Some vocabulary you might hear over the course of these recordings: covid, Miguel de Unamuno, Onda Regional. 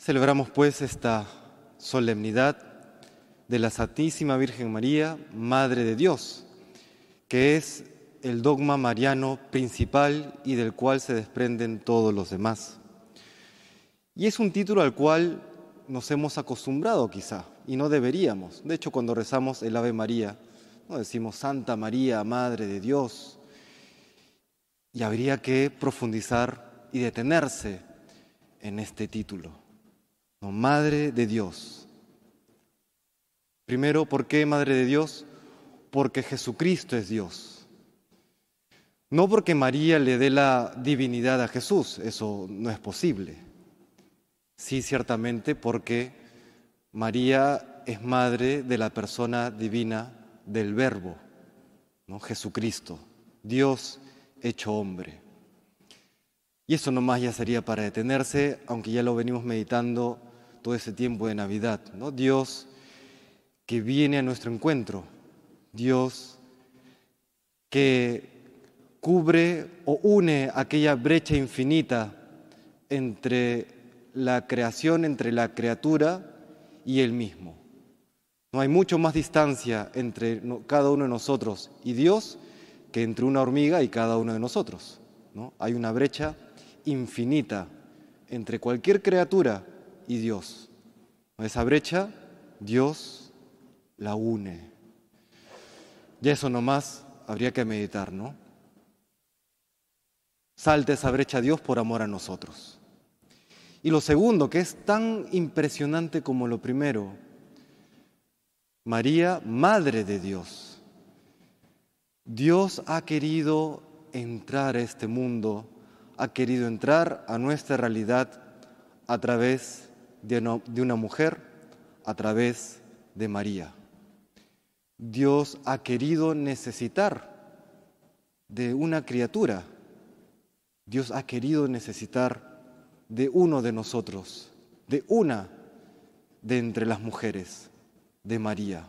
Celebramos pues esta solemnidad de la Santísima Virgen María, Madre de Dios, que es el dogma mariano principal y del cual se desprenden todos los demás. Y es un título al cual nos hemos acostumbrado quizá, y no deberíamos. De hecho, cuando rezamos el Ave María, ¿no? Decimos Santa María, Madre de Dios, y habría que profundizar y detenerse en este título. No, Madre de Dios. Primero, ¿por qué Madre de Dios? Porque Jesucristo es Dios. No porque María le dé la divinidad a Jesús, eso no es posible. Sí, ciertamente, porque María es madre de la persona divina del Verbo, ¿no? Jesucristo, Dios hecho hombre. Y eso nomás ya sería para detenerse, aunque ya lo venimos meditando todo ese tiempo de Navidad, ¿no? Dios que viene a nuestro encuentro, Dios que cubre o une aquella brecha infinita entre la creación, entre la criatura y Él mismo. No hay mucho más distancia entre cada uno de nosotros y Dios que entre una hormiga y cada uno de nosotros, ¿no? Hay una brecha infinita entre cualquier criatura y Dios. Esa brecha, Dios la une. Y eso nomás habría que meditar, ¿no? Salta esa brecha a Dios por amor a nosotros. Y lo segundo, que es tan impresionante como lo primero, María, Madre de Dios. Dios ha querido entrar a este mundo, ha querido entrar a nuestra realidad a través de una mujer, a través de María. Dios ha querido necesitar de una criatura. Dios ha querido necesitar de uno de nosotros, de una de entre las mujeres, de María.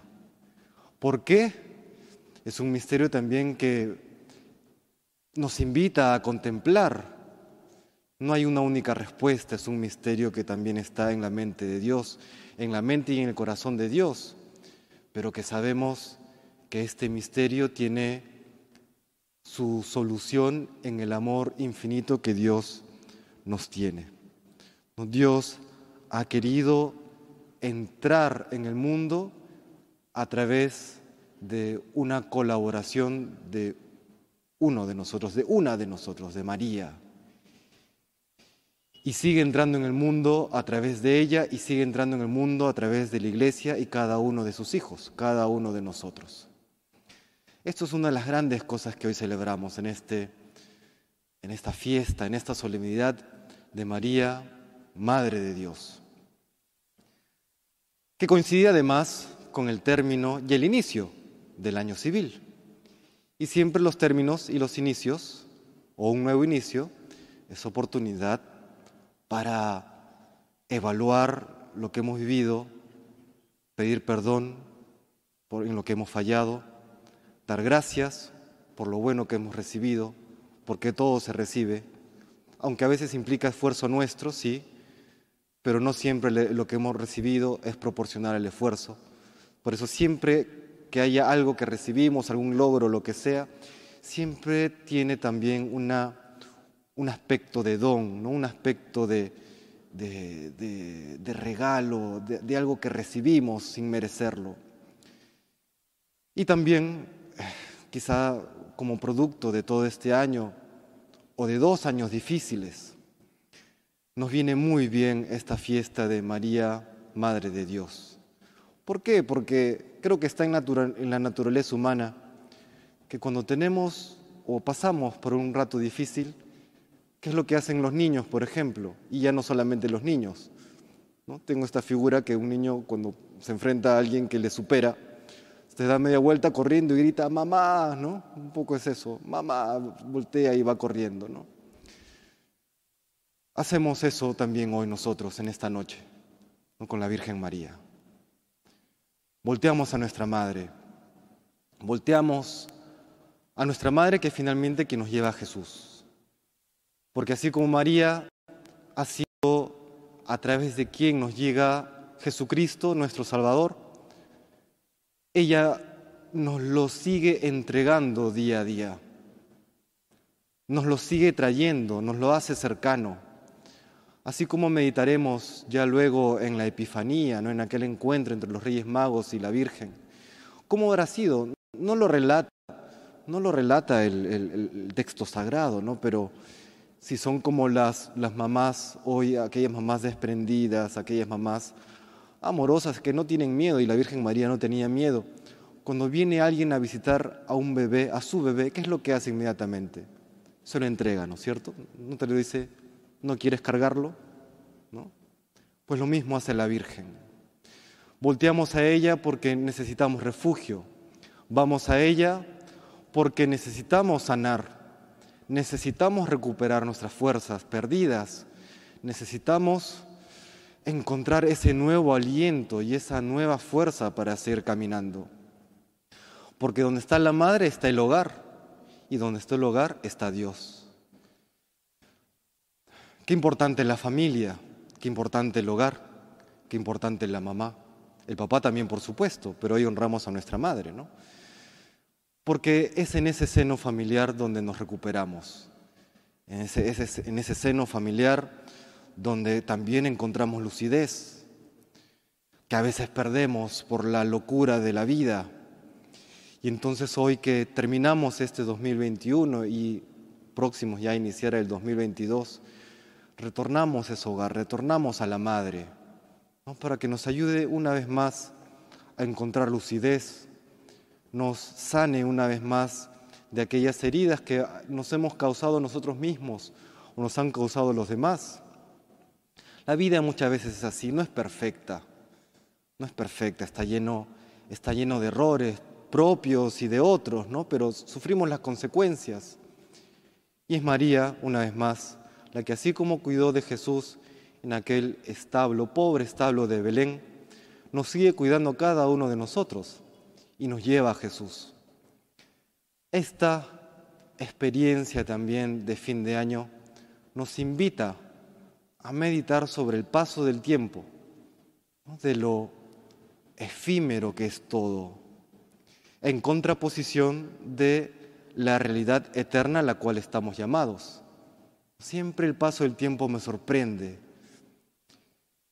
¿Por qué? Es un misterio también que nos invita a contemplar. No hay una única respuesta, es un misterio que también está en la mente de Dios, en la mente y en el corazón de Dios, pero que sabemos que este misterio tiene su solución en el amor infinito que Dios nos tiene. Dios ha querido entrar en el mundo a través de una colaboración de uno de nosotros, de una de nosotros, de María. Y sigue entrando en el mundo a través de ella y sigue entrando en el mundo a través de la Iglesia y cada uno de sus hijos, cada uno de nosotros. Esto es una de las grandes cosas que hoy celebramos en esta fiesta, en esta solemnidad de María, Madre de Dios. Que coincide además con el término y el inicio del año civil. Y siempre los términos y los inicios, o un nuevo inicio, es oportunidad para evaluar lo que hemos vivido, pedir perdón por en lo que hemos fallado, dar gracias por lo bueno que hemos recibido, porque todo se recibe, aunque a veces implica esfuerzo nuestro, sí, pero no siempre lo que hemos recibido es proporcional al esfuerzo. Por eso siempre que haya algo que recibimos, algún logro, lo que sea, siempre tiene también un aspecto de don, ¿no? Un aspecto de regalo, de algo que recibimos sin merecerlo. Y también, quizá como producto de todo este año o de 2 años difíciles, nos viene muy bien esta fiesta de María, Madre de Dios. ¿Por qué? Porque creo que está en la naturaleza humana que cuando tenemos o pasamos por un rato difícil, ¿qué es lo que hacen los niños, por ejemplo? Y ya no solamente los niños, ¿no? Tengo esta figura que un niño cuando se enfrenta a alguien que le supera, se da media vuelta corriendo y grita, mamá, ¿no? Un poco es eso, mamá, voltea y va corriendo, ¿no? Hacemos eso también hoy nosotros, en esta noche, ¿no? Con la Virgen María. Volteamos a nuestra Madre, que finalmente que nos lleva a Jesús. Porque así como María ha sido a través de quien nos llega Jesucristo, nuestro Salvador, ella nos lo sigue entregando día a día, nos lo sigue trayendo, nos lo hace cercano. Así como meditaremos ya luego en la Epifanía, ¿no?, en aquel encuentro entre los Reyes Magos y la Virgen. ¿Cómo habrá sido? No lo relata el texto sagrado, ¿no? Pero si son como las mamás hoy, aquellas mamás desprendidas, aquellas mamás amorosas que no tienen miedo, y la Virgen María no tenía miedo. Cuando viene alguien a visitar a un bebé, a su bebé, ¿qué es lo que hace inmediatamente? Se lo entrega, ¿no es cierto? No te lo dice, ¿no quieres cargarlo? ¿No? Pues lo mismo hace la Virgen. Volteamos a ella porque necesitamos refugio. Vamos a ella porque necesitamos sanar. Necesitamos recuperar nuestras fuerzas perdidas. Necesitamos encontrar ese nuevo aliento y esa nueva fuerza para seguir caminando. Porque donde está la madre está el hogar, y donde está el hogar está Dios. Qué importante la familia, qué importante el hogar, qué importante la mamá. El papá también, por supuesto, pero hoy honramos a nuestra madre, ¿no? Porque es en ese seno familiar donde nos recuperamos, en ese seno familiar donde también encontramos lucidez, que a veces perdemos por la locura de la vida. Y entonces hoy que terminamos este 2021 y próximos ya a iniciar el 2022, retornamos a ese hogar, retornamos a la madre, ¿no?, para que nos ayude una vez más a encontrar lucidez, nos sane una vez más de aquellas heridas que nos hemos causado nosotros mismos o nos han causado los demás. La vida muchas veces es así, no es perfecta, está lleno de errores propios y de otros, ¿no? Pero sufrimos las consecuencias. Y es María, una vez más, la que así como cuidó de Jesús en aquel establo, pobre establo de Belén, nos sigue cuidando cada uno de nosotros y nos lleva a Jesús. Esta experiencia también de fin de año nos invita a meditar sobre el paso del tiempo, ¿no?, de lo efímero que es todo, en contraposición de la realidad eterna a la cual estamos llamados. Siempre el paso del tiempo me sorprende.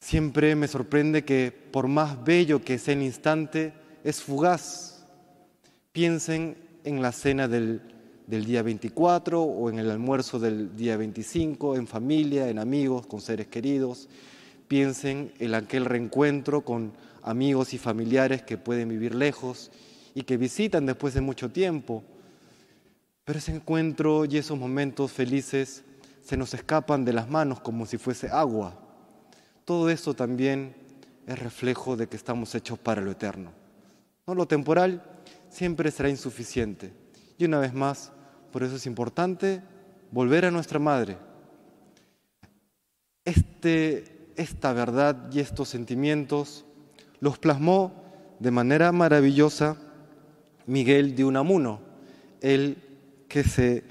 Siempre me sorprende que por más bello que sea el instante, es fugaz. Piensen en la cena del día 24 o en el almuerzo del día 25, en familia, en amigos, con seres queridos. Piensen en aquel reencuentro con amigos y familiares que pueden vivir lejos y que visitan después de mucho tiempo. Pero ese encuentro y esos momentos felices se nos escapan de las manos como si fuese agua. Todo eso también es reflejo de que estamos hechos para lo eterno, ¿no? Lo temporal siempre será insuficiente. Y una vez más, por eso es importante volver a nuestra madre. Esta verdad y estos sentimientos los plasmó de manera maravillosa Miguel de Unamuno, él que se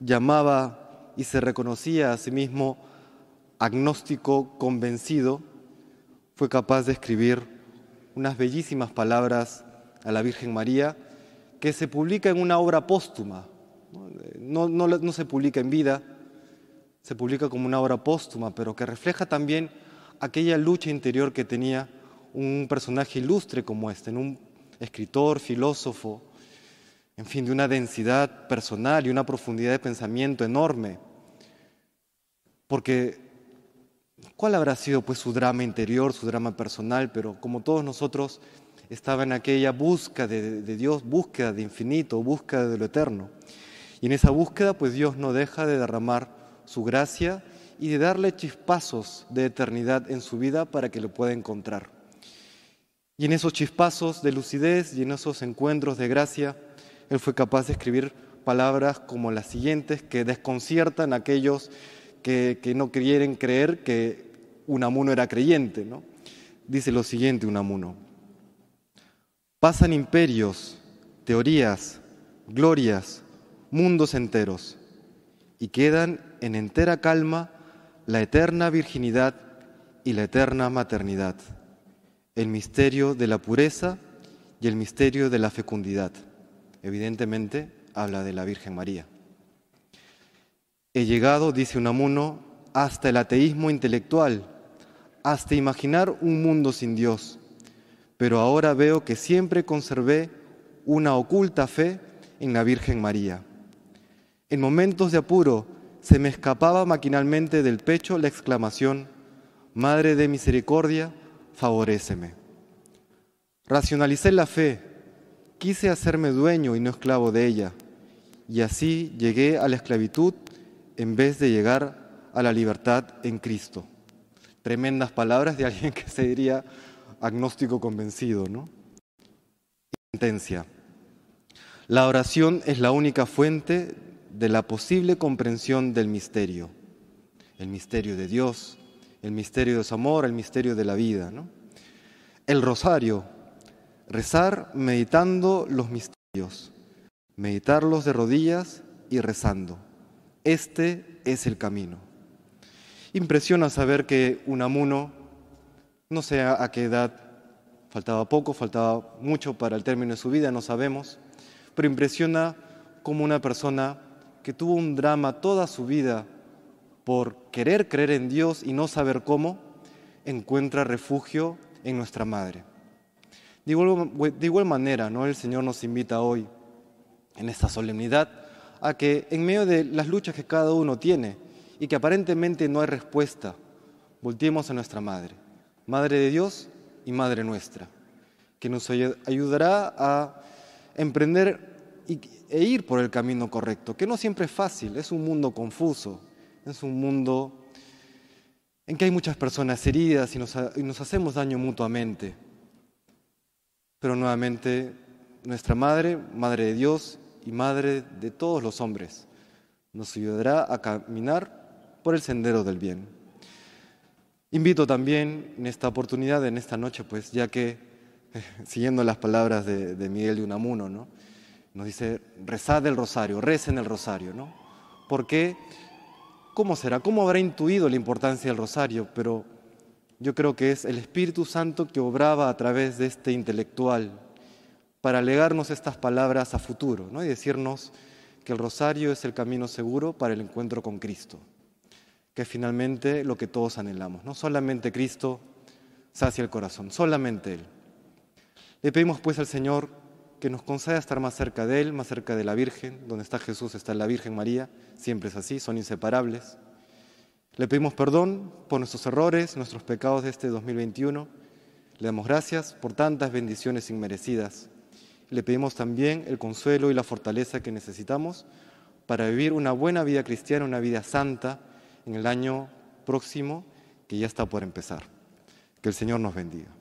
llamaba y se reconocía a sí mismo agnóstico convencido, fue capaz de escribir unas bellísimas palabras a la Virgen María que se publica en una obra póstuma. No se publica en vida, se publica como una obra póstuma, pero que refleja también aquella lucha interior que tenía un personaje ilustre como este, en un escritor, filósofo, en fin, de una densidad personal y una profundidad de pensamiento enorme. Porque, ¿cuál habrá sido pues su drama interior, su drama personal? Pero como todos nosotros, estaba en aquella búsqueda de Dios, búsqueda de infinito, búsqueda de lo eterno. Y en esa búsqueda, pues Dios no deja de derramar su gracia y de darle chispazos de eternidad en su vida para que lo pueda encontrar. Y en esos chispazos de lucidez y en esos encuentros de gracia, él fue capaz de escribir palabras como las siguientes que desconciertan a aquellos que no quieren creer que Unamuno era creyente, ¿no? Dice lo siguiente Unamuno: pasan imperios, teorías, glorias, mundos enteros, y quedan en entera calma la eterna virginidad y la eterna maternidad, el misterio de la pureza y el misterio de la fecundidad. Evidentemente, habla de la Virgen María. He llegado, dice Unamuno, hasta el ateísmo intelectual, hasta imaginar un mundo sin Dios, pero ahora veo que siempre conservé una oculta fe en la Virgen María. En momentos de apuro se me escapaba maquinalmente del pecho la exclamación: Madre de misericordia, favoréceme. Racionalicé la fe, quise hacerme dueño y no esclavo de ella, y así llegué a la esclavitud en vez de llegar a la libertad en Cristo. Tremendas palabras de alguien que se diría agnóstico convencido, ¿no? Sentencia. La oración es la única fuente de la posible comprensión del misterio. El misterio de Dios, el misterio de su amor, el misterio de la vida, ¿no? El rosario. Rezar meditando los misterios, meditarlos de rodillas y rezando. Este es el camino. Impresiona saber que Unamuno, no sé a qué edad, faltaba poco, faltaba mucho para el término de su vida, no sabemos, pero impresiona como una persona que tuvo un drama toda su vida por querer creer en Dios y no saber cómo, encuentra refugio en nuestra Madre. De igual manera, ¿no? El Señor nos invita hoy, en esta solemnidad, a que en medio de las luchas que cada uno tiene y que aparentemente no hay respuesta, volteemos a nuestra Madre, Madre de Dios y Madre nuestra, que nos ayudará a emprender e ir por el camino correcto, que no siempre es fácil, es un mundo confuso, es un mundo en que hay muchas personas heridas y nos hacemos daño mutuamente. Pero nuevamente, nuestra Madre, Madre de Dios y Madre de todos los hombres, nos ayudará a caminar por el sendero del bien. Invito también en esta oportunidad, en esta noche, pues, ya que, siguiendo las palabras de Miguel de Unamuno, ¿no? Nos dice, rezad el rosario, recen el rosario, ¿no? Porque, ¿cómo será? ¿Cómo habrá intuido la importancia del rosario? Pero yo creo que es el Espíritu Santo que obraba a través de este intelectual para legarnos estas palabras a futuro, ¿no? Y decirnos que el rosario es el camino seguro para el encuentro con Cristo, que es finalmente lo que todos anhelamos, ¿no? Solamente Cristo sacia el corazón, solamente Él. Le pedimos pues al Señor que nos conceda estar más cerca de Él, más cerca de la Virgen. Donde está Jesús está la Virgen María, siempre es así, son inseparables. Le pedimos perdón por nuestros errores, nuestros pecados de este 2021. Le damos gracias por tantas bendiciones inmerecidas. Le pedimos también el consuelo y la fortaleza que necesitamos para vivir una buena vida cristiana, una vida santa en el año próximo que ya está por empezar. Que el Señor nos bendiga.